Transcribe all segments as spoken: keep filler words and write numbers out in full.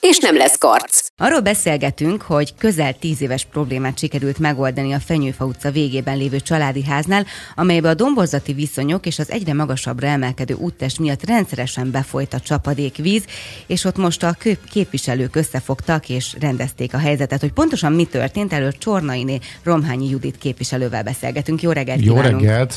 és nem lesz karc. Arról beszélgetünk, hogy közel tíz éves problémát sikerült megoldani a Fenyőfa utca végében lévő családi háznál, amelybe a domborzati viszonyok és az egyre magasabbra emelkedő úttest miatt rendszeresen befolyt a csapadékvíz, és ott most a képviselők összefogtak és rendezték a helyzetet. Hogy pontosan mi történt, erről Csornainé Romhányi Judit képviselővel beszélgetünk. Jó reggelt kívánunk! Jó reggelt!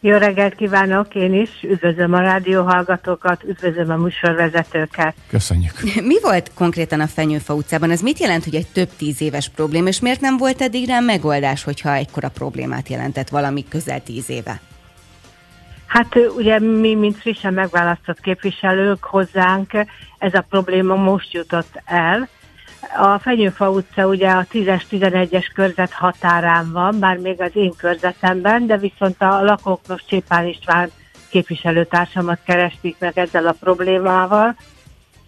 Jó reggelt kívánok, én is. Üdvözlöm a rádióhallgatókat, üdvözlöm a műsorvezetőket. Köszönjük. Mi volt konkrétan a Fenyőfa utcában? Ez mit jelent, hogy egy több tíz éves probléma, és miért nem volt eddig rá megoldás, hogyha ekkora problémát jelentett valami közel tíz éve? Hát ugye mi, mint frissen megválasztott képviselők, hozzánk ez a probléma most jutott el. A Fenyőfa utca ugye a tízes, tizenegyes körzet határán van, bár még az én körzetemben, de viszont a lakók most Csépán István képviselőtársamat keresték meg ezzel a problémával.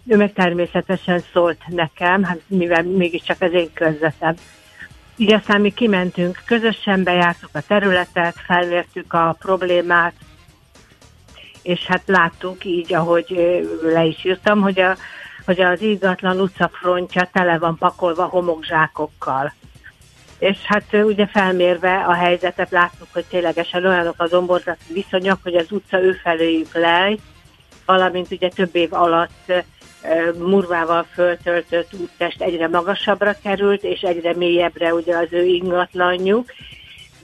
Ő meg természetesen szólt nekem, hát mivel mégiscsak az én körzetem. Így aztán mi kimentünk, közösen bejártuk a területet, felmértük a problémát, és hát láttuk így, ahogy le is írtam, hogy a hogy az ingatlan utcafrontja tele van pakolva homokzsákokkal. És hát ugye felmérve a helyzetet láttuk, hogy ténylegesen olyanok az domborzati viszonyok, hogy az utca őfelőjük lej, valamint ugye több év alatt murvával föltöltött úttest egyre magasabbra került, és egyre mélyebbre ugye az ő ingatlanjuk,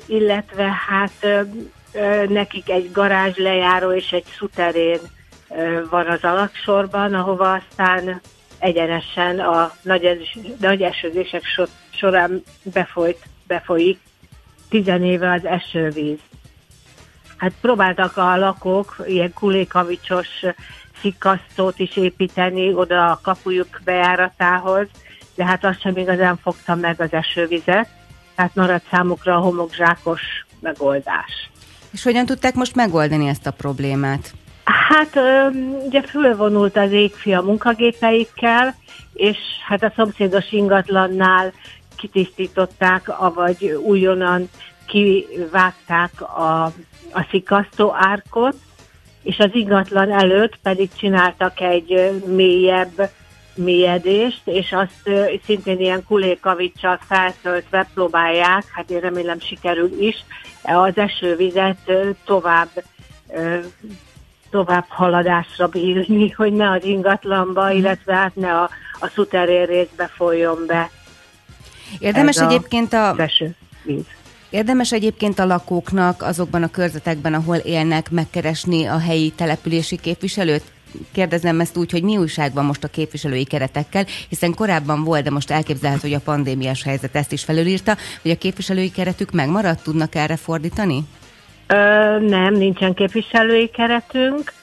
illetve hát nekik egy garázs lejáró és egy szuterén van az alaksorban, ahova aztán egyenesen a nagy, es, nagy esőzések során befolyt, befolyik tizenéve az esővíz. Hát próbáltak a lakók ilyen kulékavicsos szikasztót is építeni oda a kapujuk bejáratához, de hát azt sem igazán fogta meg az esővizet, tehát maradt számukra a homokzsákos megoldás. És hogyan tudták most megoldani ezt a problémát? Hát ugye fölvonult az ÉGF a munkagépeikkel, és hát a szomszédos ingatlannál kitisztították, avagy újonnan kivágták a, a szikasztó árkot, és az ingatlan előtt pedig csináltak egy mélyebb mélyedést, és azt szintén ilyen kulékavicsal feltöltve próbálják, hát én remélem sikerül is, az esővizet tovább tovább haladásra bírni, hogy ne az ingatlanba, illetve hát ne a, a szuterén részbe folyjon be. Érdemes egyébként a... Érdemes egyébként a lakóknak azokban a körzetekben, ahol élnek, megkeresni a helyi települési képviselőt? Kérdezem ezt úgy, hogy mi újság van most a képviselői keretekkel, hiszen korábban volt, de most elképzelhető, hogy a pandémiás helyzet ezt is felülírta, hogy a képviselői keretük megmaradt, tudnak erre fordítani? Ö, nem, nincsen képviselői keretünk,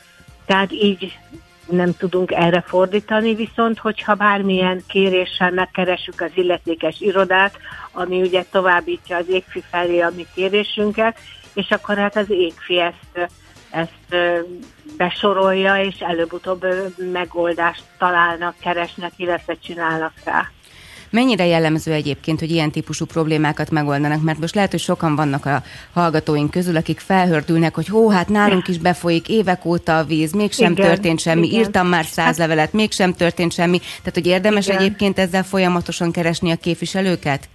tehát így nem tudunk erre fordítani, viszont hogyha bármilyen kéréssel megkeressük az illetékes irodát, ami ugye továbbítja az ÉGF felé a mi kérésünket, és akkor hát az ÉGF ezt, ezt besorolja, és előbb-utóbb megoldást találnak, keresnek, illetve csinálnak rá. Mennyire jellemző egyébként, hogy ilyen típusú problémákat megoldanak? Mert most lehet, hogy sokan vannak a hallgatóink közül, akik felhördülnek, hogy hó, hát nálunk is befolyik évek óta a víz, mégsem igen, történt semmi, igen. Írtam már száz hát, levelet, mégsem történt semmi. Tehát, hogy érdemes igen. Egyébként ezzel folyamatosan keresni a képviselőket?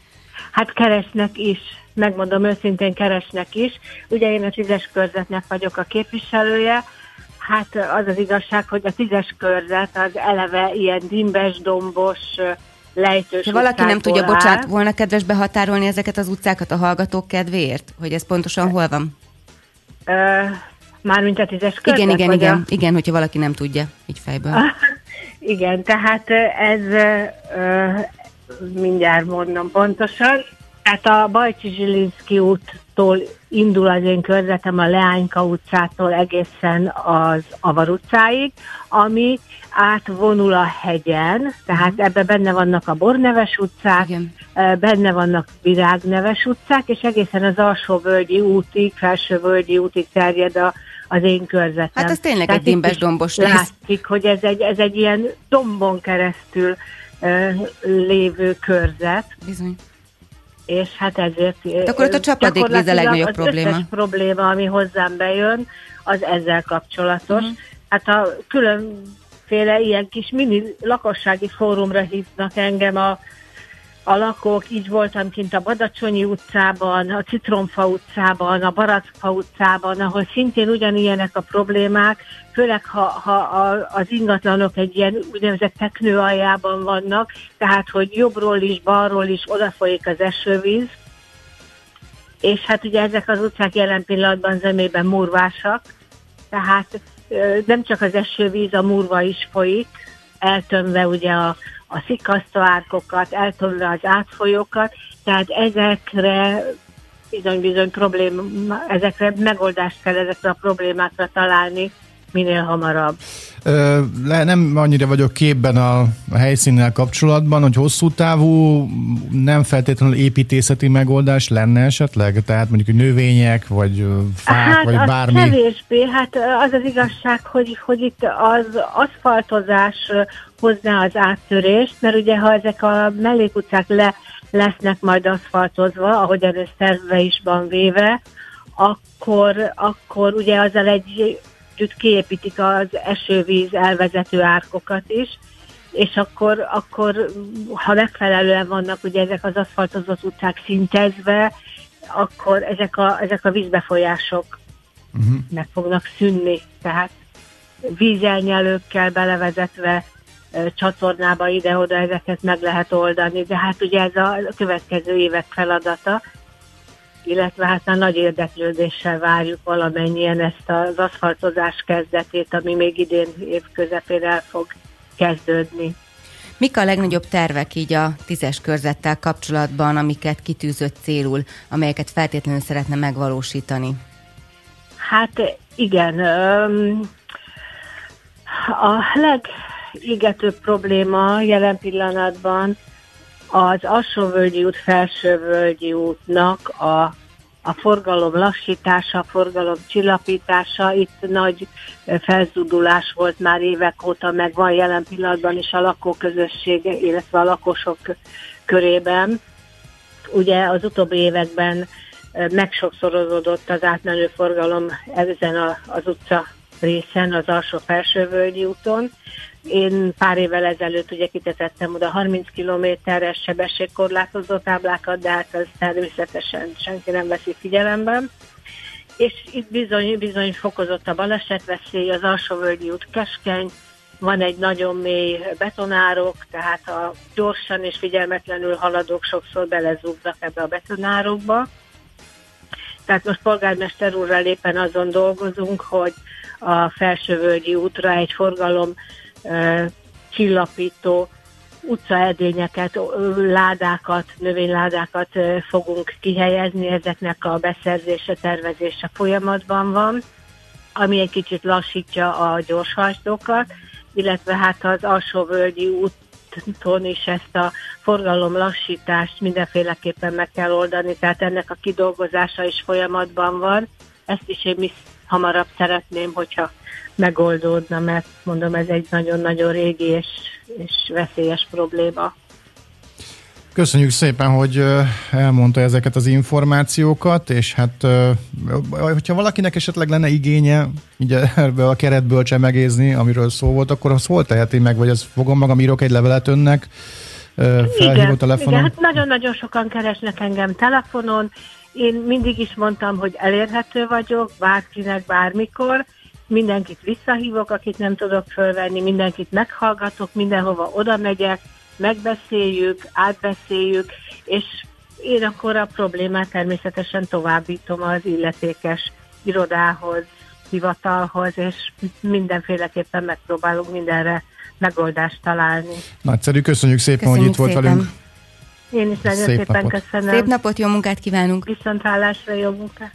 Hát keresnek is, megmondom őszintén, keresnek is. Ugye én a tízes körzetnek vagyok a képviselője, hát az az igazság, hogy a tízes körzet az eleve ilyen dimbes, dombos, lejtős. Ha valaki nem tudja, áll. Bocsánat, volna kedves behatárolni ezeket az utcákat a hallgatók kedvéért? Hogy ez pontosan hol van? Ö, mármint a tízes körzet? Igen, igen, igen, a... igen, hogyha valaki nem tudja, így fejből. Igen, tehát ez ö, mindjárt mondom pontosan. Tehát a Bajcsy Zsilinszky úttól indul az én körzetem a Leányka utcától egészen az Avar utcáig, ami átvonul a hegyen, tehát mm. ebben benne vannak a Borneves utcák, igen. benne vannak Virágneves utcák, és egészen az Alsóvölgyi útig, Felsővölgyi útig terjed a, az én körzetem. Hát ez tényleg tehát egy dimbes dombos lesz. Látszik, hogy ez egy, ez egy ilyen dombon keresztül uh, lévő körzet. Bizony. És hát ezért... Hát akkor ott a csapadékvíz a legnagyobb probléma. Az összes probléma, ami hozzám bejön, az ezzel kapcsolatos. Uh-huh. Hát a különféle ilyen kis mini lakossági fórumra hívnak engem a, a lakók. Így voltam kint a Badacsonyi utcában, a Citromfa utcában, a Barackfa utcában, ahol szintén ugyanilyenek a problémák, főleg ha, ha a, az ingatlanok egy ilyen úgynevezett teknő aljában vannak, tehát hogy jobbról is, balról is odafolyik az esővíz, és hát ugye ezek az utcák jelen pillanatban zömében murvásak, tehát nem csak az esővíz, a murva is folyik, eltömve ugye a, a szikasztóárkokat, eltömve az átfolyókat, tehát ezekre bizony-bizony probléma, ezekre megoldást kell ezekre a problémákra találni, minél hamarabb. Ö, le, nem annyira vagyok képben a, a helyszínnel kapcsolatban, hogy hosszú távú, nem feltétlenül építészeti megoldás lenne esetleg? Tehát mondjuk növények, vagy fák, hát vagy az bármi? Kevésbé, hát az az igazság, hogy, hogy itt az aszfaltozás hozná az áttörést, mert ugye ha ezek a mellékutcák le, lesznek majd aszfaltozva, ahogyan ez tervbe is van véve, akkor, akkor ugye azzal egy együtt kiépítik az esővíz elvezető árkokat is, és akkor, akkor ha megfelelően vannak ugye ezek az aszfaltozott utcák szintezve, akkor ezek a, ezek a vízbefolyások uh-huh. meg fognak szűnni. Tehát vízelnyelőkkel belevezetve csatornába ide-oda ezeket meg lehet oldani, de hát ugye ez a következő évek feladata, illetve hát már nagy érdeklődéssel várjuk valamennyien ezt az aszfaltozás kezdetét, ami még idén év közepén el fog kezdődni. Mik a legnagyobb tervek így a tízes körzettel kapcsolatban, amiket kitűzött célul, amelyeket feltétlenül szeretne megvalósítani? Hát igen, a legégetőbb probléma jelen pillanatban az Alsóvölgyi út, Felsővölgyi útnak a, a forgalom lassítása, a forgalom csillapítása, itt nagy felzúdulás volt már évek óta, meg van jelen pillanatban is a lakóközösség, illetve a lakosok körében. Ugye az utóbbi években megsokszorozódott az átmenő forgalom ezen az utca részen, az Alsó-Felsővölgyi úton. Én pár évvel ezelőtt ugye kitetettem oda harminc kilométeres sebességkorlátozó táblákat, de hát ez természetesen senki nem veszi figyelembe. És itt bizony, bizony fokozott a balesetveszély, az Alsóvölgyi út keskeny, van egy nagyon mély betonárok, tehát a gyorsan és figyelmetlenül haladók sokszor belezúgnak ebbe a betonárokba. Tehát most polgármester úrral éppen azon dolgozunk, hogy a Felsővölgyi útra egy forgalom uh, csillapító utcaedényeket, ládákat, növényládákat uh, fogunk kihelyezni, ezeknek a beszerzése, tervezése folyamatban van, ami egy kicsit lassítja a gyorshajtókat, illetve hát az Alsóvölgyi úton is ezt a forgalomlassítást mindenféleképpen meg kell oldani, tehát ennek a kidolgozása is folyamatban van, ezt is én mi hamarabb szeretném, hogyha megoldódna, mert mondom, ez egy nagyon-nagyon régi és, és veszélyes probléma. Köszönjük szépen, hogy elmondta ezeket az információkat, és hát hogyha valakinek esetleg lenne igénye így ebből a keretből csemegézni, amiről szó volt, akkor azt hol teheti meg, vagy ezt fogom magam, írok egy levelet önnek, felhívó telefonon? Igen, hát nagyon-nagyon sokan keresnek engem telefonon. Én mindig is mondtam, hogy elérhető vagyok, bárkinek, bármikor. Mindenkit visszahívok, akit nem tudok fölvenni, mindenkit meghallgatok, mindenhova oda megyek, megbeszéljük, átbeszéljük, és én akkor a problémát természetesen továbbítom az illetékes irodához, hivatalhoz, és mindenféleképpen megpróbálunk mindenre megoldást találni. Nagyszerű, köszönjük szépen, köszönjük hogy itt szépen. Volt velünk. Én is nagyon szép szépen napot. Köszönöm. Szép napot, jó munkát kívánunk. Viszonthálásra, jó munkát.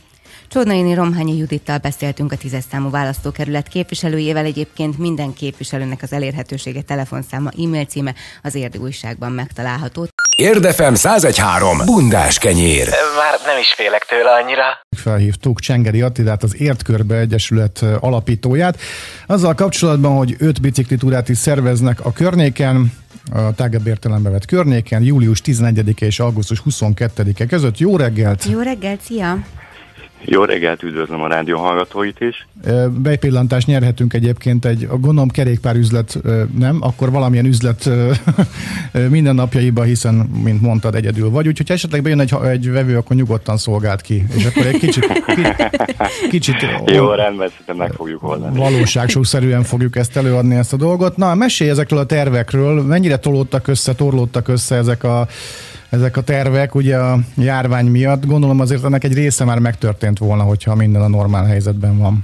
Csornainé Romhányi Judittal beszéltünk, a tízes számú választókerület képviselőjével. Egyébként minden képviselőnek az elérhetősége, telefonszáma, e-mail címe az Érd újságban megtalálható. Érd ef em száz egy három. Bundás kenyér. Már nem is félek tőle annyira. Felhívtuk Csengeri Attilát, az Érd Körbe Egyesület alapítóját. Azzal kapcsolatban, hogy öt biciklitúrát is szerveznek a környéken, a tágabb értelembe vett környéken, július tizenegyedike és augusztus huszonkettedike között. Jó reggelt! Jó reggelt, szia! Jó reggelt, üdvözlöm a rádió hallgatóit is. Bepillantást nyerhetünk egyébként egy, gondolom, kerékpárüzlet, nem? Akkor valamilyen üzlet mindennapjaiba, hiszen, mint mondtad, egyedül vagy. Úgyhogy ha esetleg bejön egy, egy vevő, akkor nyugodtan szolgált ki. És akkor egy kicsit... kicsit jó, rendben, meg fogjuk oldani. Valóságszerűen fogjuk ezt előadni, ezt a dolgot. Na, mesélj ezekről a tervekről. Mennyire tolódtak össze, torlódtak össze ezek a... Ezek a tervek ugye a járvány miatt, gondolom azért ennek egy része már megtörtént volna, hogyha minden a normál helyzetben van.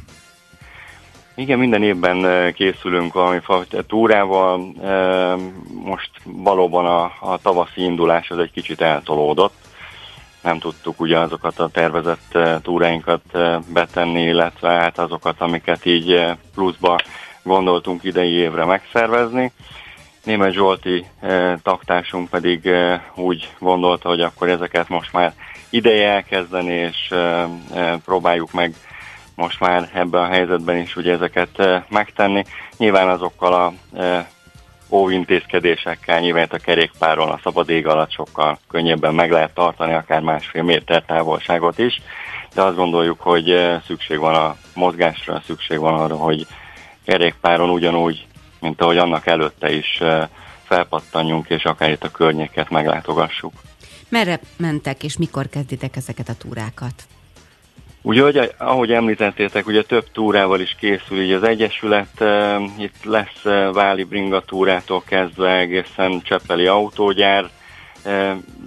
Igen, minden évben készülünk valami túrával. Most valóban a, a tavaszi indulás az egy kicsit eltolódott. Nem tudtuk ugye azokat a tervezett túráinkat betenni, illetve hát azokat, amiket így pluszba gondoltunk idei évre megszervezni. Németh Zsolti eh, taktársunk pedig eh, úgy gondolta, hogy akkor ezeket most már ideje elkezdeni, és eh, eh, próbáljuk meg most már ebben a helyzetben is ugye ezeket eh, megtenni. Nyilván azokkal a eh, óvintézkedésekkel, nyilván a kerékpáron, a szabad ég alatt sokkal könnyebben meg lehet tartani, akár másfél méter távolságot is, de azt gondoljuk, hogy eh, szükség van a mozgásra, szükség van arra, hogy kerékpáron ugyanúgy, mint ahogy annak előtte is felpattanjunk, és akár itt a környéket meglátogassuk. Merre mentek, és mikor kezditek ezeket a túrákat? Ugye, ahogy, ahogy említettétek, ugye több túrával is készül így az Egyesület. Itt lesz Váli Bringa túrától kezdve egészen Cseppeli autógyár,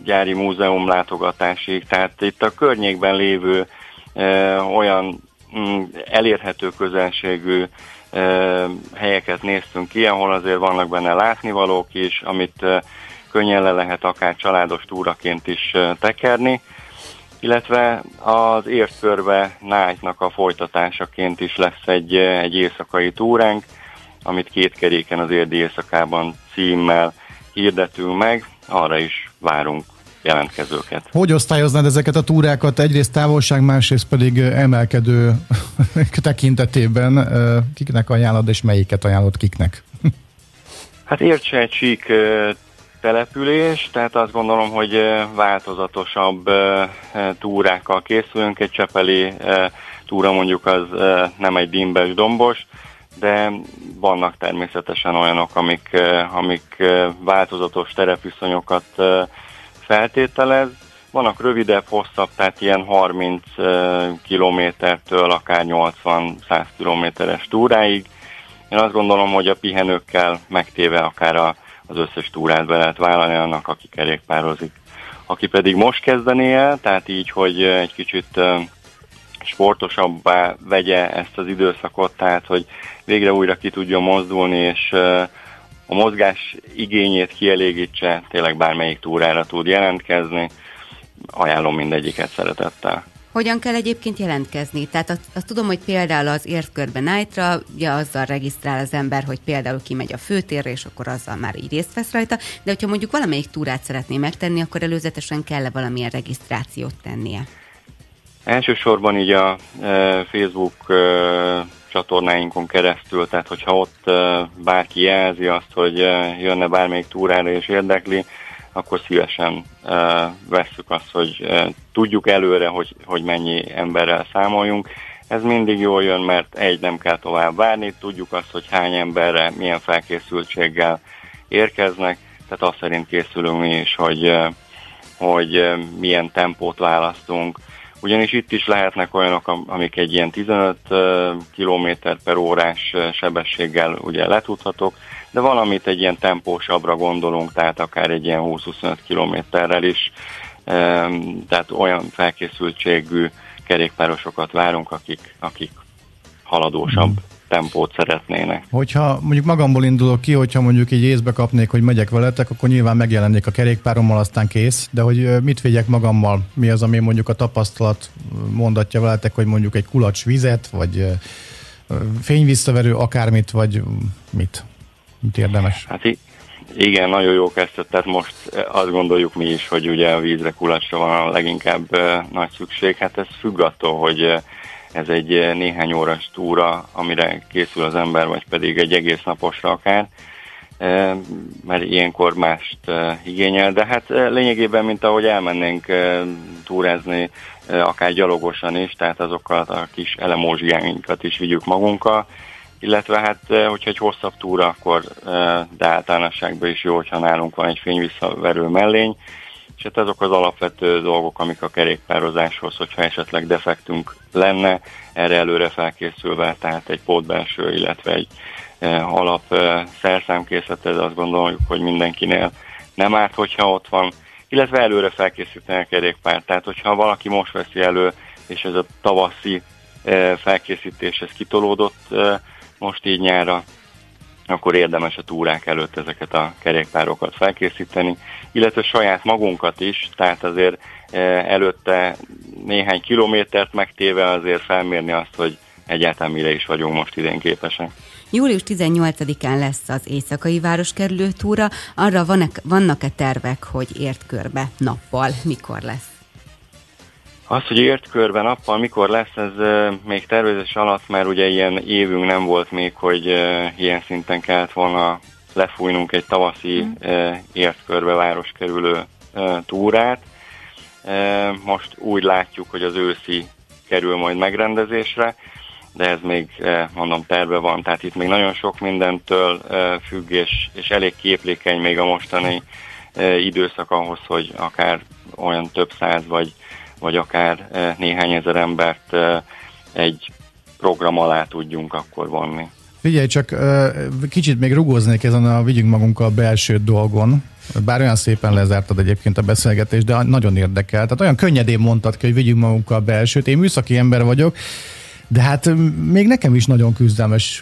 gyári múzeum látogatásig. Tehát itt a környékben lévő olyan elérhető közelségű helyeket néztünk ki, ahol azért vannak benne látnivalók is, amit könnyen le lehet akár családos túraként is tekerni, illetve az Érd Körbe Night-nak a folytatásaként is lesz egy, egy éjszakai túránk, amit két keréken az Érdi Éjszakában címmel hirdetünk meg, arra is várunk jelentkezőket. Hogy osztályoznád ezeket a túrákat? Egyrészt távolság, másrészt pedig emelkedő tekintetében. Kiknek ajánlod, és melyiket ajánlod kiknek? Hát Érd egy sík település, tehát azt gondolom, hogy változatosabb túrákkal készülünk. Egy csepeli túra mondjuk az nem egy dimbes, dombos, de vannak természetesen olyanok, amik, amik változatos terepviszonyokat feltételez. Vannak rövidebb, hosszabb, tehát ilyen harminc kilométertől akár nyolcvan-száz kilométeres túráig. Én azt gondolom, hogy a pihenőkkel megtéve akár a, az összes túrát be lehet vállalni annak, aki kerékpározik. Aki pedig most kezdené el, tehát így, hogy egy kicsit sportosabbá vegye ezt az időszakot, tehát hogy végre újra ki tudjon mozdulni, és a mozgás igényét kielégítse, tényleg bármelyik túrára tud jelentkezni. Ajánlom mindegyiket szeretettel. Hogyan kell egyébként jelentkezni? Tehát azt, azt tudom, hogy például az Érd Körbe Night-ra, ugye azzal regisztrál az ember, hogy például kimegy a főtérre, és akkor azzal már így részt vesz rajta, de hogyha mondjuk valamelyik túrát szeretné megtenni, akkor előzetesen kell-e valamilyen regisztrációt tennie? Elsősorban így a e, Facebook e, csatornáinkon keresztül, tehát hogyha ott uh, bárki jelzi azt, hogy uh, jönne bármelyik túrára és érdekli, akkor szívesen uh, vesszük azt, hogy uh, tudjuk előre, hogy, hogy mennyi emberrel számoljunk. Ez mindig jól jön, mert egy, nem kell tovább várni, tudjuk azt, hogy hány emberre, milyen felkészültséggel érkeznek, tehát azt szerint készülünk mi is, hogy, uh, hogy uh, milyen tempót választunk. Ugyanis itt is lehetnek olyanok, amik egy ilyen tizenöt kilométer per órás sebességgel ugye letudhatók, de valamit egy ilyen tempósabbra gondolunk, tehát akár egy ilyen húsz-huszonöt kilométerrel is, tehát olyan felkészültségű kerékpárosokat várunk, akik, akik haladósabb tempót szeretnének. Hogyha mondjuk magamból indulok ki, hogyha mondjuk így észbe kapnék, hogy megyek veletek, akkor nyilván megjelennék a kerékpárommal, aztán kész, de hogy mit vigyek magammal? Mi az, ami mondjuk a tapasztalat mondatja veletek, hogy mondjuk egy kulacs vizet, vagy fényvisszaverő, akármit, vagy mit? Mit érdemes? Hát í- igen, nagyon jó kezdett, tehát most azt gondoljuk mi is, hogy ugye a vízre, kulacsra van a leginkább nagy szükség. Hát ez függ attól, hogy ez egy néhány órás túra, amire készül az ember, vagy pedig egy egész naposra akár, mert ilyenkor mást igényel, de hát lényegében, mint ahogy elmennénk túrázni, akár gyalogosan is, tehát azokat a kis elemózsgáinkat is vigyük magunkkal, illetve hát, hogyha egy hosszabb túra, akkor de általánosságban is jó, hogyha nálunk van egy fényvisszaverő mellény, és hát azok az alapvető dolgok, amik a kerékpározáshoz, hogyha esetleg defektünk lenne, erre előre felkészülve, tehát egy pótbelső, illetve egy eh, alap eh, szerszámkészlet, ez azt gondoljuk, hogy mindenkinél nem árt, hogyha ott van, illetve előre felkészíteni a kerékpárt, tehát hogyha valaki most veszi elő, és ez a tavaszi eh, felkészítés, ez kitolódott eh, most így nyára, akkor érdemes a túrák előtt ezeket a kerékpárokat felkészíteni, illetve saját magunkat is, tehát azért előtte néhány kilométert megtéve azért felmérni azt, hogy egyáltalán mire is vagyunk most idén képesek. július tizennyolcadikán lesz az éjszakai városkerülő túra, arra vannak-e tervek, hogy Érd Körbe nappal mikor lesz? Az, hogy Érd Körbe nappal mikor lesz, ez még tervezés alatt, mert ugye ilyen évünk nem volt még, hogy ilyen szinten kellett volna lefújnunk egy tavaszi Érd Körbe városkerülő túrát. Most úgy látjuk, hogy az őszi kerül majd megrendezésre, de ez még, mondom, terve van. Tehát itt még nagyon sok mindentől függ, és, és elég képlékeny még a mostani időszak ahhoz, hogy akár olyan több száz vagy vagy akár néhány ezer embert egy program alá tudjunk akkor vonni. Figyelj, csak kicsit még rugóznék ezen a vigyünk magunkkal belső dolgon, bár olyan szépen lezártad egyébként a beszélgetést, de nagyon érdekel. Tehát olyan könnyedén mondtad ki, hogy vigyünk magunkkal belsőt. Én műszaki ember vagyok, de hát még nekem is nagyon küzdelmes,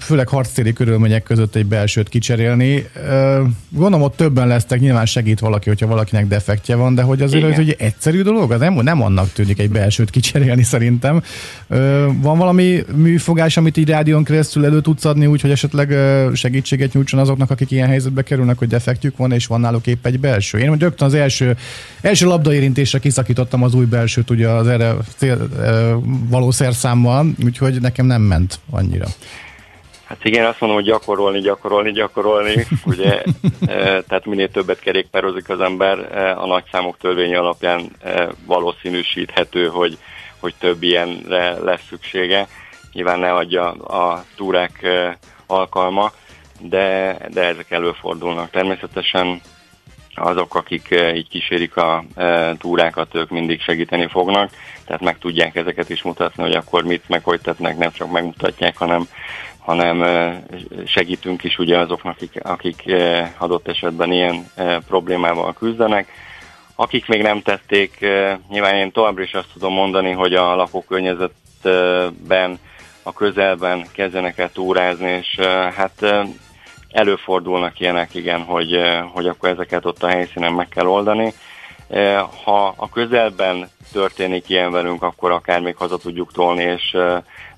főleg harctéri körülmények között egy belsőt kicserélni. Gondolom, ott többen lesztek, nyilván segít valaki, hogyha valakinek defektje van, de hogy azért, hogy egyszerű dolog, az nem, nem annak tűnik egy belsőt kicserélni szerintem. Van valami műfogás, amit így rádión keresztül elő tudsz adni, úgyhogy esetleg segítséget nyújtson azoknak, akik ilyen helyzetbe kerülnek, hogy defektjük van, és van náluk épp egy belső. Én rögtön az első, első labdaérintésre kiszakítottam az új belsőt, ugye az erre cél, való szerszám, úgyhogy nekem nem ment annyira. Hát igen, azt mondom, hogy gyakorolni, gyakorolni, gyakorolni. Ugye, tehát minél többet kerékpározik az ember, a nagyszámok törvénye alapján valószínűsíthető, hogy, hogy több ilyenre lesz szüksége. Nyilván ne adja a túrák alkalma, de, de ezek előfordulnak. Természetesen azok, akik így kísérik a túrákat, ők mindig segíteni fognak, tehát meg tudják ezeket is mutatni, hogy akkor mit meg hogy tettnek, nem csak megmutatják, hanem, hanem segítünk is ugye azoknak, akik, akik adott esetben ilyen problémával küzdenek. Akik még nem tették, nyilván én továbbra is azt tudom mondani, hogy a lakókörnyezetben, a közelben kezdenek el túrázni, és hát előfordulnak ilyenek, igen, hogy, hogy akkor ezeket ott a helyszínen meg kell oldani. Ha a közelben történik ilyen velünk, akkor akár még haza tudjuk tolni, és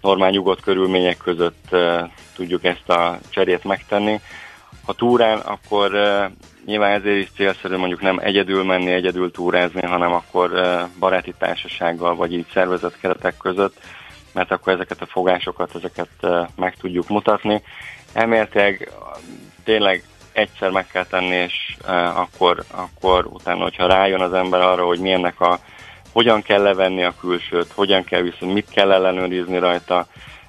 normál nyugodt körülmények között tudjuk ezt a cserét megtenni. Ha túrán, akkor nyilván ezért is célszerű mondjuk nem egyedül menni, egyedül túrázni, hanem akkor baráti társasággal, vagy így szervezett keretek között, mert akkor ezeket a fogásokat, ezeket meg tudjuk mutatni. Elméletileg tényleg egyszer meg kell tenni, és uh, akkor, akkor utána, hogyha rájön az ember arra, hogy milyennek a, hogyan kell levenni a külsőt, hogyan kell viszont, mit kell ellenőrizni rajta,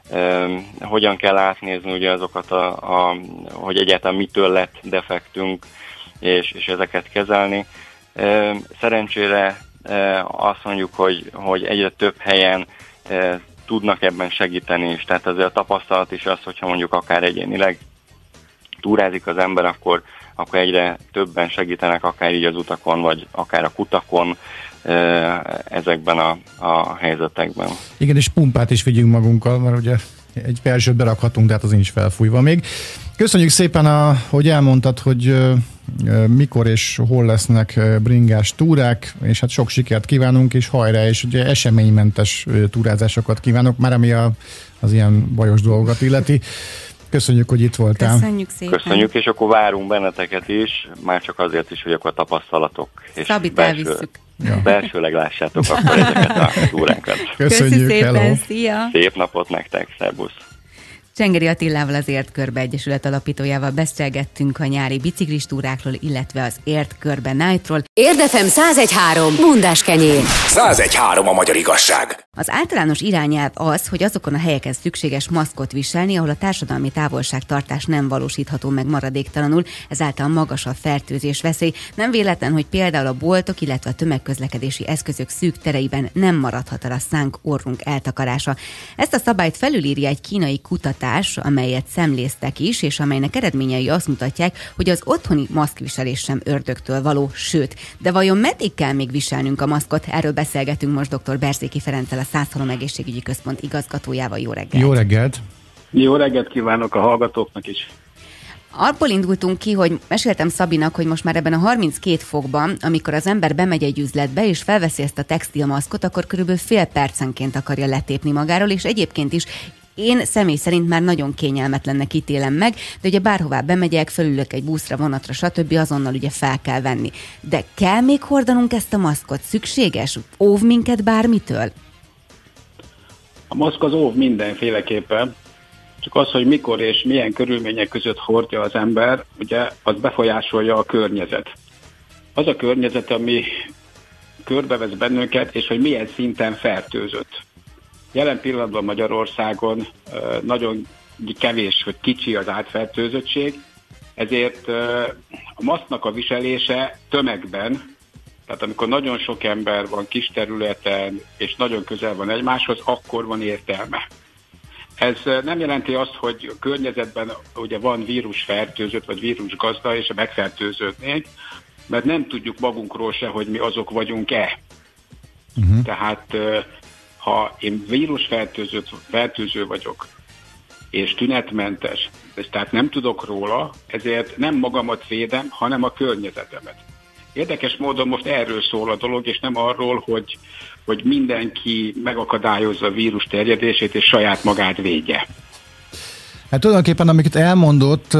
um, hogyan kell átnézni ugye azokat, a, a, hogy egyáltalán mitől lett defektünk, és, és ezeket kezelni. Um, szerencsére uh, azt mondjuk, hogy, hogy egyre több helyen uh, tudnak ebben segíteni is, tehát azért a tapasztalat is az, hogyha mondjuk akár egyénileg túrázik az ember, akkor, akkor egyre többen segítenek, akár így az utakon, vagy akár a kutakon, ezekben a, a helyzetekben. Igen, és pumpát is vigyünk magunkkal, mert ugye egy persőt berakhatunk, de hát az nincs felfújva még. Köszönjük szépen, a, hogy elmondtad, hogy mikor és hol lesznek bringás túrák, és hát sok sikert kívánunk, és hajrá, és ugye eseménymentes túrázásokat kívánok, már ami a, az ilyen bajos dolgokat illeti. Köszönjük, hogy itt voltál. Köszönjük szépen. Köszönjük, és akkor várunk benneteket is, már csak azért is, hogy akkor a tapasztalatok és Szabit belső, elvisszük. Ja. Belsőleg lássátok akkor ezeket a túránkat. Köszönjük, szépen, hello. Szia. Szép napot nektek, szervusz. Csengeri Attilával, az Érd Körbe Egyesület alapítójával beszélgettünk a nyári biciklistúrákról, illetve az Érd Körbe Nightról. Érd ef em száz egy három bundás kenyér. száz egy három a magyar igazság. Az általános irányelv az, hogy azokon a helyeken szükséges maszkot viselni, ahol a társadalmi távolságtartás nem valósítható meg maradéktalanul, ezáltal magas a fertőzés veszély. Nem véletlen, hogy például a boltok, illetve a tömegközlekedési eszközök szűk tereiben nem maradhat el a szánk orrunk eltakarása. Ezt a szabályt felülírja egy kínai kutatás, amelyet szemléztek is, és amelynek eredményei azt mutatják, hogy az otthoni maszkviselés sem ördögtől való, sőt. De vajon meddig kell még viselnünk a maszkot? Erről beszélgetünk most doktor Berzéki Ferenccel, a Szászhalom Egészségügyi Központ igazgatójával. Jó reggelt! Jó reggelt! Jó reggelt kívánok a hallgatóknak is! Abból indultunk ki, hogy meséltem Szabinak, hogy most már ebben a harminckét fokban, amikor az ember bemegy egy üzletbe és felveszi ezt a textilmaszkot, akkor körülbelül fél percenként akarja letépni magáról, és egyébként is én személy szerint már nagyon kényelmetlennek ítélem meg, de ugye bárhová bemegyek, fölülök egy buszra, vonatra, stb. Azonnal ugye fel kell venni. De kell még hordanunk ezt a maszkot? Szükséges? Óv minket bármitől? A maszk az óv mindenféleképpen. Csak az, hogy mikor és milyen körülmények között hordja az ember, ugye az befolyásolja a környezet. Az a környezet, ami körbevesz bennünket, és hogy milyen szinten fertőzött. Jelen pillanatban Magyarországon nagyon kevés, hogy kicsi az átfertőzöttség, ezért a maszknak a viselése tömegben, tehát amikor nagyon sok ember van kis területen, és nagyon közel van egymáshoz, akkor van értelme. Ez nem jelenti azt, hogy a környezetben ugye van vírusfertőzött, vagy vírusgazda, és megfertőződnénk, mert nem tudjuk magunkról se, hogy mi azok vagyunk-e. Uh-huh. Tehát... ha én vírusfertőző vagyok, és tünetmentes, és tehát nem tudok róla, ezért nem magamat védem, hanem a környezetemet. Érdekes módon most erről szól a dolog, és nem arról, hogy, hogy mindenki megakadályozza a vírus terjedését, és saját magát védje. Hát tulajdonképpen, amiket elmondott,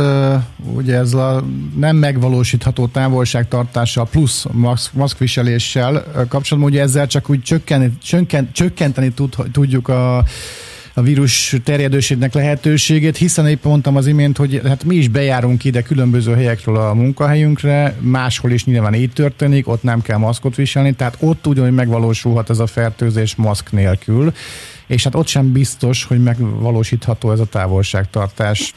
ugye ez a nem megvalósítható távolságtartással plusz maszkviseléssel kapcsolatban, ugye ezzel csak úgy csökken, csökken, csökkenteni tud, tudjuk a, a vírus terjedőségnek lehetőségét, hiszen épp mondtam az imént, hogy hát mi is bejárunk ide különböző helyekről a munkahelyünkre, máshol is nyilván így történik, ott nem kell maszkot viselni, tehát ott ugyanúgy megvalósulhat ez a fertőzés maszk nélkül. És hát ott sem biztos, hogy megvalósítható ez a távolságtartás.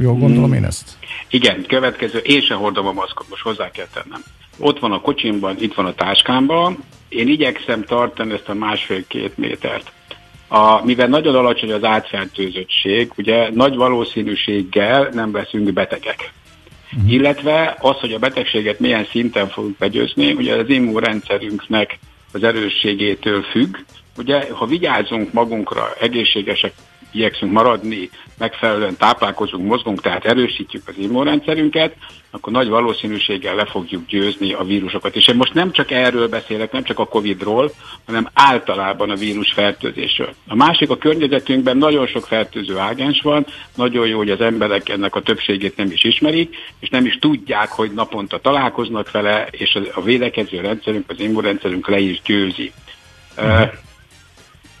Jól gondolom én ezt? Igen, következő, én sem hordom a maszkot, most hozzá kell tennem. Ott van a kocsimban, itt van a táskámban, én igyekszem tartani ezt a másfél-két métert. A, mivel nagyon alacsony az átfertőzöttség, ugye nagy valószínűséggel nem leszünk betegek. Uh-huh. Illetve az, hogy a betegséget milyen szinten fogunk begyőzni, ugye az immunrendszerünknek az erősségétől függ. Ugye, ha vigyázzunk magunkra, egészségesek igyekszünk maradni, megfelelően táplálkozunk, mozgunk, tehát erősítjük az immunrendszerünket, akkor nagy valószínűséggel le fogjuk győzni a vírusokat. És én most nem csak erről beszélek, nem csak a Covidról, hanem általában a vírusfertőzésről. A másik, a környezetünkben nagyon sok fertőző ágens van, nagyon jó, hogy az emberek ennek a többségét nem is ismerik, és nem is tudják, hogy naponta találkoznak vele, és a védekező rendszerünk, az immunrendszerünk le is győzi. Uh,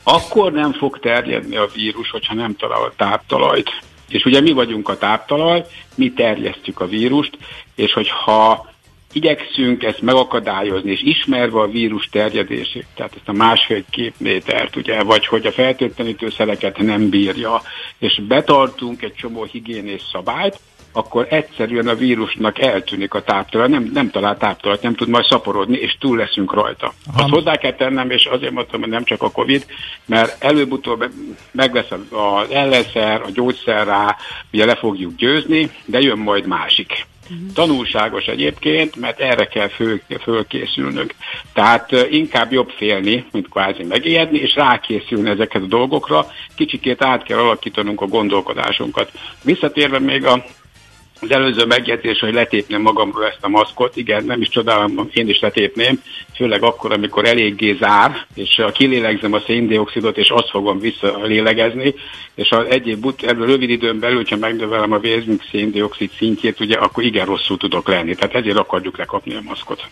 Akkor nem fog terjedni a vírus, hogyha nem talál a táptalajt. És ugye mi vagyunk a táptalaj, mi terjesztjük a vírust, és hogyha igyekszünk ezt megakadályozni, és ismerve a vírus terjedését, tehát ezt a másfél-két métert, ugye, vagy hogy a fertőtlenítőszereket nem bírja, és betartunk egy csomó higiénés szabályt, akkor egyszerűen a vírusnak eltűnik a táptalaj, nem, nem talál táptalajt, nem tud majd szaporodni, és túl leszünk rajta. Aha. Azt hozzá kell tennem, és azért mondtam, hogy nem csak a Covid, mert előbb-utóbb megvesz az ellenszer, a gyógyszer rá, ugye le fogjuk győzni, de jön majd másik. Tanulságos egyébként, mert erre kell föl, fölkészülnünk. Tehát inkább jobb félni, mint kvázi megijedni, és rákészülni ezekhez a dolgokra. Kicsikét át kell alakítanunk a gondolkodásunkat. Visszatérve még a az előző megjegyzés, hogy letépnem magamról ezt a maszkot, igen, nem is csodálom, én is letépném, főleg akkor, amikor eléggé zár, és kilélegzem a széndioxidot, és azt fogom visszalélegezni, és az egyéb ut- ebből rövid időn belül, ha megnövelem a vérünk széndioxid szintjét, ugye, akkor igen rosszul tudok lenni, tehát ezért akarjuk lekapni a maszkot.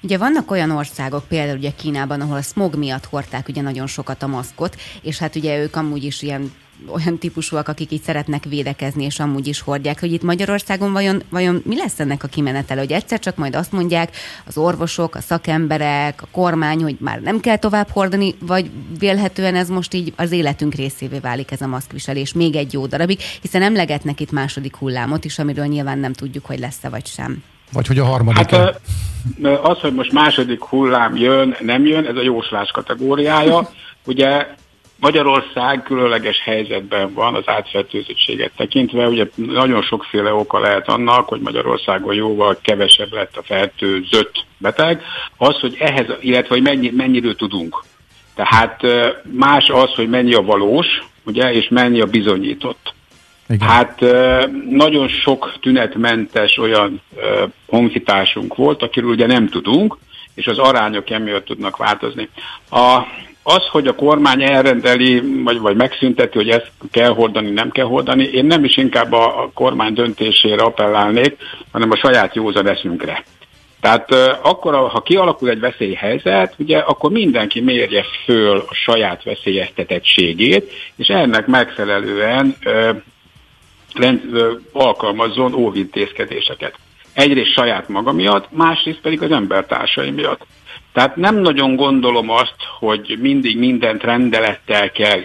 Ugye vannak olyan országok, például ugye Kínában, ahol a smog miatt hordták ugye nagyon sokat a maszkot, és hát ugye ők amúgy is ilyen olyan típusúak, akik így szeretnek védekezni, és amúgy is hordják, hogy itt Magyarországon vajon, vajon mi lesz ennek a kimenetele, hogy egyszer csak majd azt mondják az orvosok, a szakemberek, a kormány, hogy már nem kell tovább hordani, vagy vélhetően ez most így az életünk részévé válik ez a maszkviselés még egy jó darabig, hiszen emlegetnek itt második hullámot is, amiről nyilván nem tudjuk, hogy lesz-e vagy sem. Vagy hogy a harmadik. Hát az, hogy most második hullám jön, nem jön, ez a jóslás kategóriája. Ugye Magyarország különleges helyzetben van az átfertőzöttséget tekintve, ugye nagyon sokféle oka lehet annak, hogy Magyarországon jóval kevesebb lett a fertőzött beteg, az, hogy ehhez, illetve hogy mennyi, mennyiről tudunk. Tehát más az, hogy mennyi a valós, ugye, és mennyi a bizonyított. Igen. Hát nagyon sok tünetmentes olyan honfitársunk volt, akiről ugye nem tudunk, és az arányok emiatt tudnak változni. A Az, hogy a kormány elrendeli, vagy, vagy megszünteti, hogy ezt kell hordani, nem kell hordani, én nem is inkább a, a kormány döntésére appellálnék, hanem a saját józan eszünkre. Tehát akkor, ha kialakul egy veszélyhelyzet, ugye, akkor mindenki mérje föl a saját veszélyeztetettségét, és ennek megfelelően ö, rend, ö, alkalmazzon óvintézkedéseket. Egyrészt saját maga miatt, másrészt pedig az embertársai miatt. Tehát nem nagyon gondolom azt, hogy mindig mindent rendelettel kell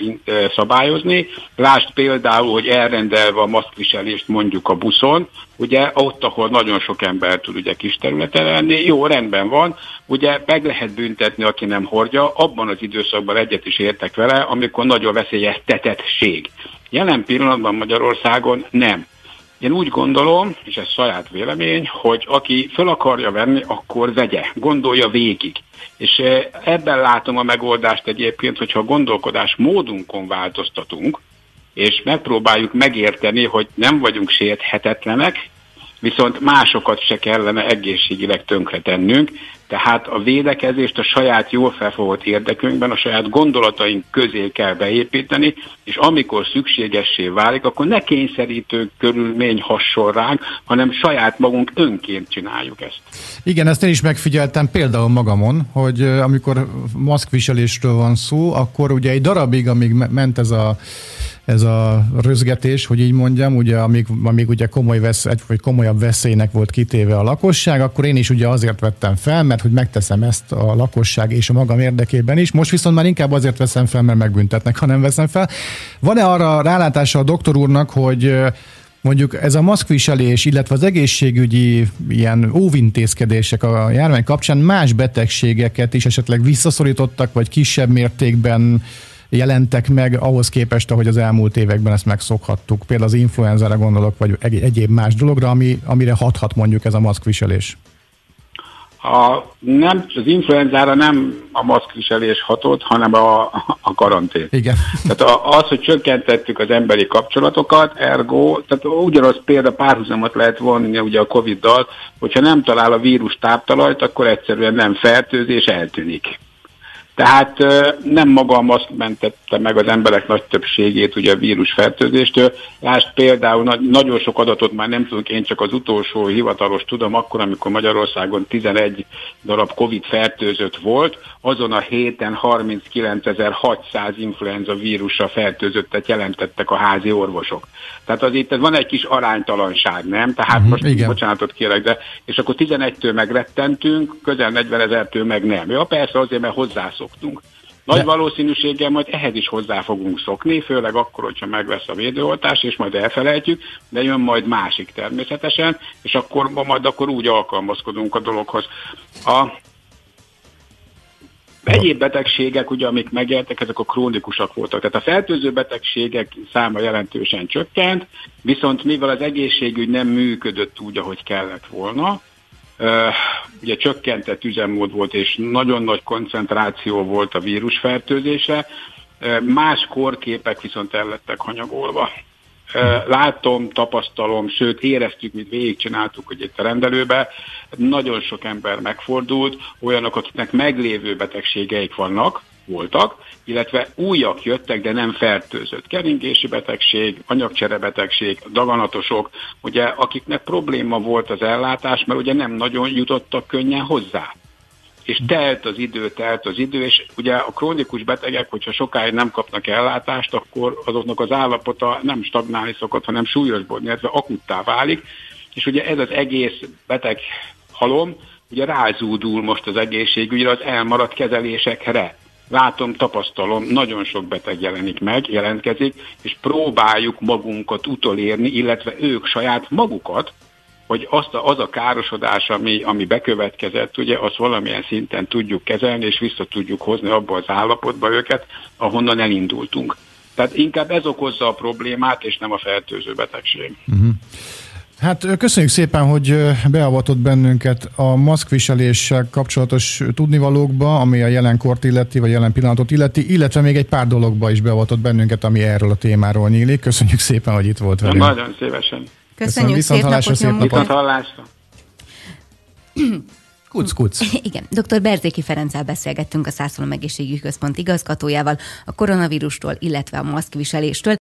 szabályozni. Lásd például, hogy elrendelve a maszkviselést mondjuk a buszon, ugye ott, ahol nagyon sok ember tud ugye kis területen lenni, jó, rendben van, ugye meg lehet büntetni, aki nem hordja, abban az időszakban egyet is értek vele, amikor nagyon veszélyeztetettség. Jelen pillanatban Magyarországon nem. Én úgy gondolom, és ez saját vélemény, hogy aki föl akarja venni, akkor vegye, gondolja végig. És ebben látom a megoldást egyébként, hogyha a gondolkodás módunkon változtatunk, és megpróbáljuk megérteni, hogy nem vagyunk sérthetetlenek, viszont másokat se kellene egészségileg tönkretennünk, tehát a védekezést a saját jól felfogott érdekünkben, a saját gondolataink közé kell beépíteni, és amikor szükségessé válik, akkor ne kényszerítő körülmény hasson ránk, hanem saját magunk önként csináljuk ezt. Igen, ezt én is megfigyeltem például magamon, hogy amikor maszkviselésről van szó, akkor ugye egy darabig, amíg ment ez a ez a rözgetés, hogy így mondjam, ugye, amíg, amíg ugye komoly vesz, egy, vagy komolyabb veszélynek volt kitéve a lakosság, akkor én is ugye azért vettem fel, mert hogy megteszem ezt a lakosság és a magam érdekében is. Most viszont már inkább azért veszem fel, mert megbüntetnek, ha nem veszem fel. Van-e arra rálátása a doktor úrnak, hogy mondjuk ez a maszkviselés, illetve az egészségügyi ilyen óvintézkedések a járvány kapcsán más betegségeket is esetleg visszaszorítottak, vagy kisebb mértékben jelentek meg ahhoz képest, ahogy az elmúlt években ezt megszokhattuk. Például az influenzára gondolok, vagy egyéb más dologra, ami, amire hathat mondjuk ez a maszkviselés. A, nem, az influenzára nem a maszkviselés hatott, hanem a, a karantén. Igen. Tehát az, hogy csökkentettük az emberi kapcsolatokat, ergo, tehát ugyanaz példa párhuzamot lehet vonni ugye a Covid-dal, hogyha nem talál a vírus táptalajt, akkor egyszerűen nem fertőzés, eltűnik. Tehát nem maga a maszk mentette meg az emberek nagy többségét ugye a vírusfertőzéstől. Lásd például, nagyon sok adatot már nem tudunk, én csak az utolsó hivatalos tudom, akkor, amikor Magyarországon tizenegy darab Covid fertőzött volt, azon a héten harminckilencezer-hatszáz influenza vírussal fertőzöttet jelentettek a házi orvosok. Tehát azért van egy kis aránytalanság, nem? Tehát mm-hmm, most igen. Bocsánatot kérek, de és akkor tizenegytől megrettentünk, közel negyvenezertől meg nem. Ja, persze azért, mert hozzászok. Nagy De. valószínűséggel majd ehhez is hozzá fogunk szokni, főleg akkor, hogyha megvesz a védőoltást, és majd elfelejtjük, de jön majd másik természetesen, és akkor majd akkor úgy alkalmazkodunk a dologhoz. A... Egyéb betegségek, ugye, amik megjelentek, ezek a krónikusak voltak. Tehát a fertőző betegségek száma jelentősen csökkent, viszont mivel az egészségügy nem működött úgy, ahogy kellett volna, ugye csökkentett üzemmód volt, és nagyon nagy koncentráció volt a vírus fertőzése, más korképek viszont el lettek hanyagolva. Látom, tapasztalom, sőt éreztük, mint végigcsináltuk, hogy itt a rendelőben nagyon sok ember megfordult, olyanok, akiknek meglévő betegségeik vannak, voltak, illetve újak jöttek, de nem fertőzött. Keringési betegség, anyagcserebetegség, daganatosok, ugye, akiknek probléma volt az ellátás, mert ugye nem nagyon jutottak könnyen hozzá. És telt az idő, telt az idő, és ugye a krónikus betegek, hogyha sokáig nem kapnak ellátást, akkor azoknak az állapota nem stagnálni szokott, hanem súlyosbodni, illetve akuttá válik, és ugye ez az egész beteg halom ugye rázúdul most az egészségügyre, az elmaradt kezelésekre. Látom, tapasztalom, nagyon sok beteg jelenik meg, jelentkezik, és próbáljuk magunkat utolérni, illetve ők saját magukat, hogy azt a, az a károsodás, ami, ami bekövetkezett, ugye, azt valamilyen szinten tudjuk kezelni, és vissza tudjuk hozni abba az állapotba őket, ahonnan elindultunk. Tehát inkább ez okozza a problémát, és nem a fertőző betegség. Uh-huh. Hát köszönjük szépen, hogy beavatott bennünket a maszkviseléssel kapcsolatos tudnivalókba, ami a jelenkort illeti, vagy jelen pillanatot illeti, illetve még egy pár dologba is beavatott bennünket, ami erről a témáról nyílik. Köszönjük szépen, hogy itt volt velünk. Na, nagyon szívesen. Köszönjük, viszont hallásra, szép napot! Viszont hallásra! Kuc, kuc. Igen, doktor Berzéki Ferenccel beszélgettünk, a Szászolom Egészségügyi Központ igazgatójával a koronavírusról, illetve a maszkviselésről.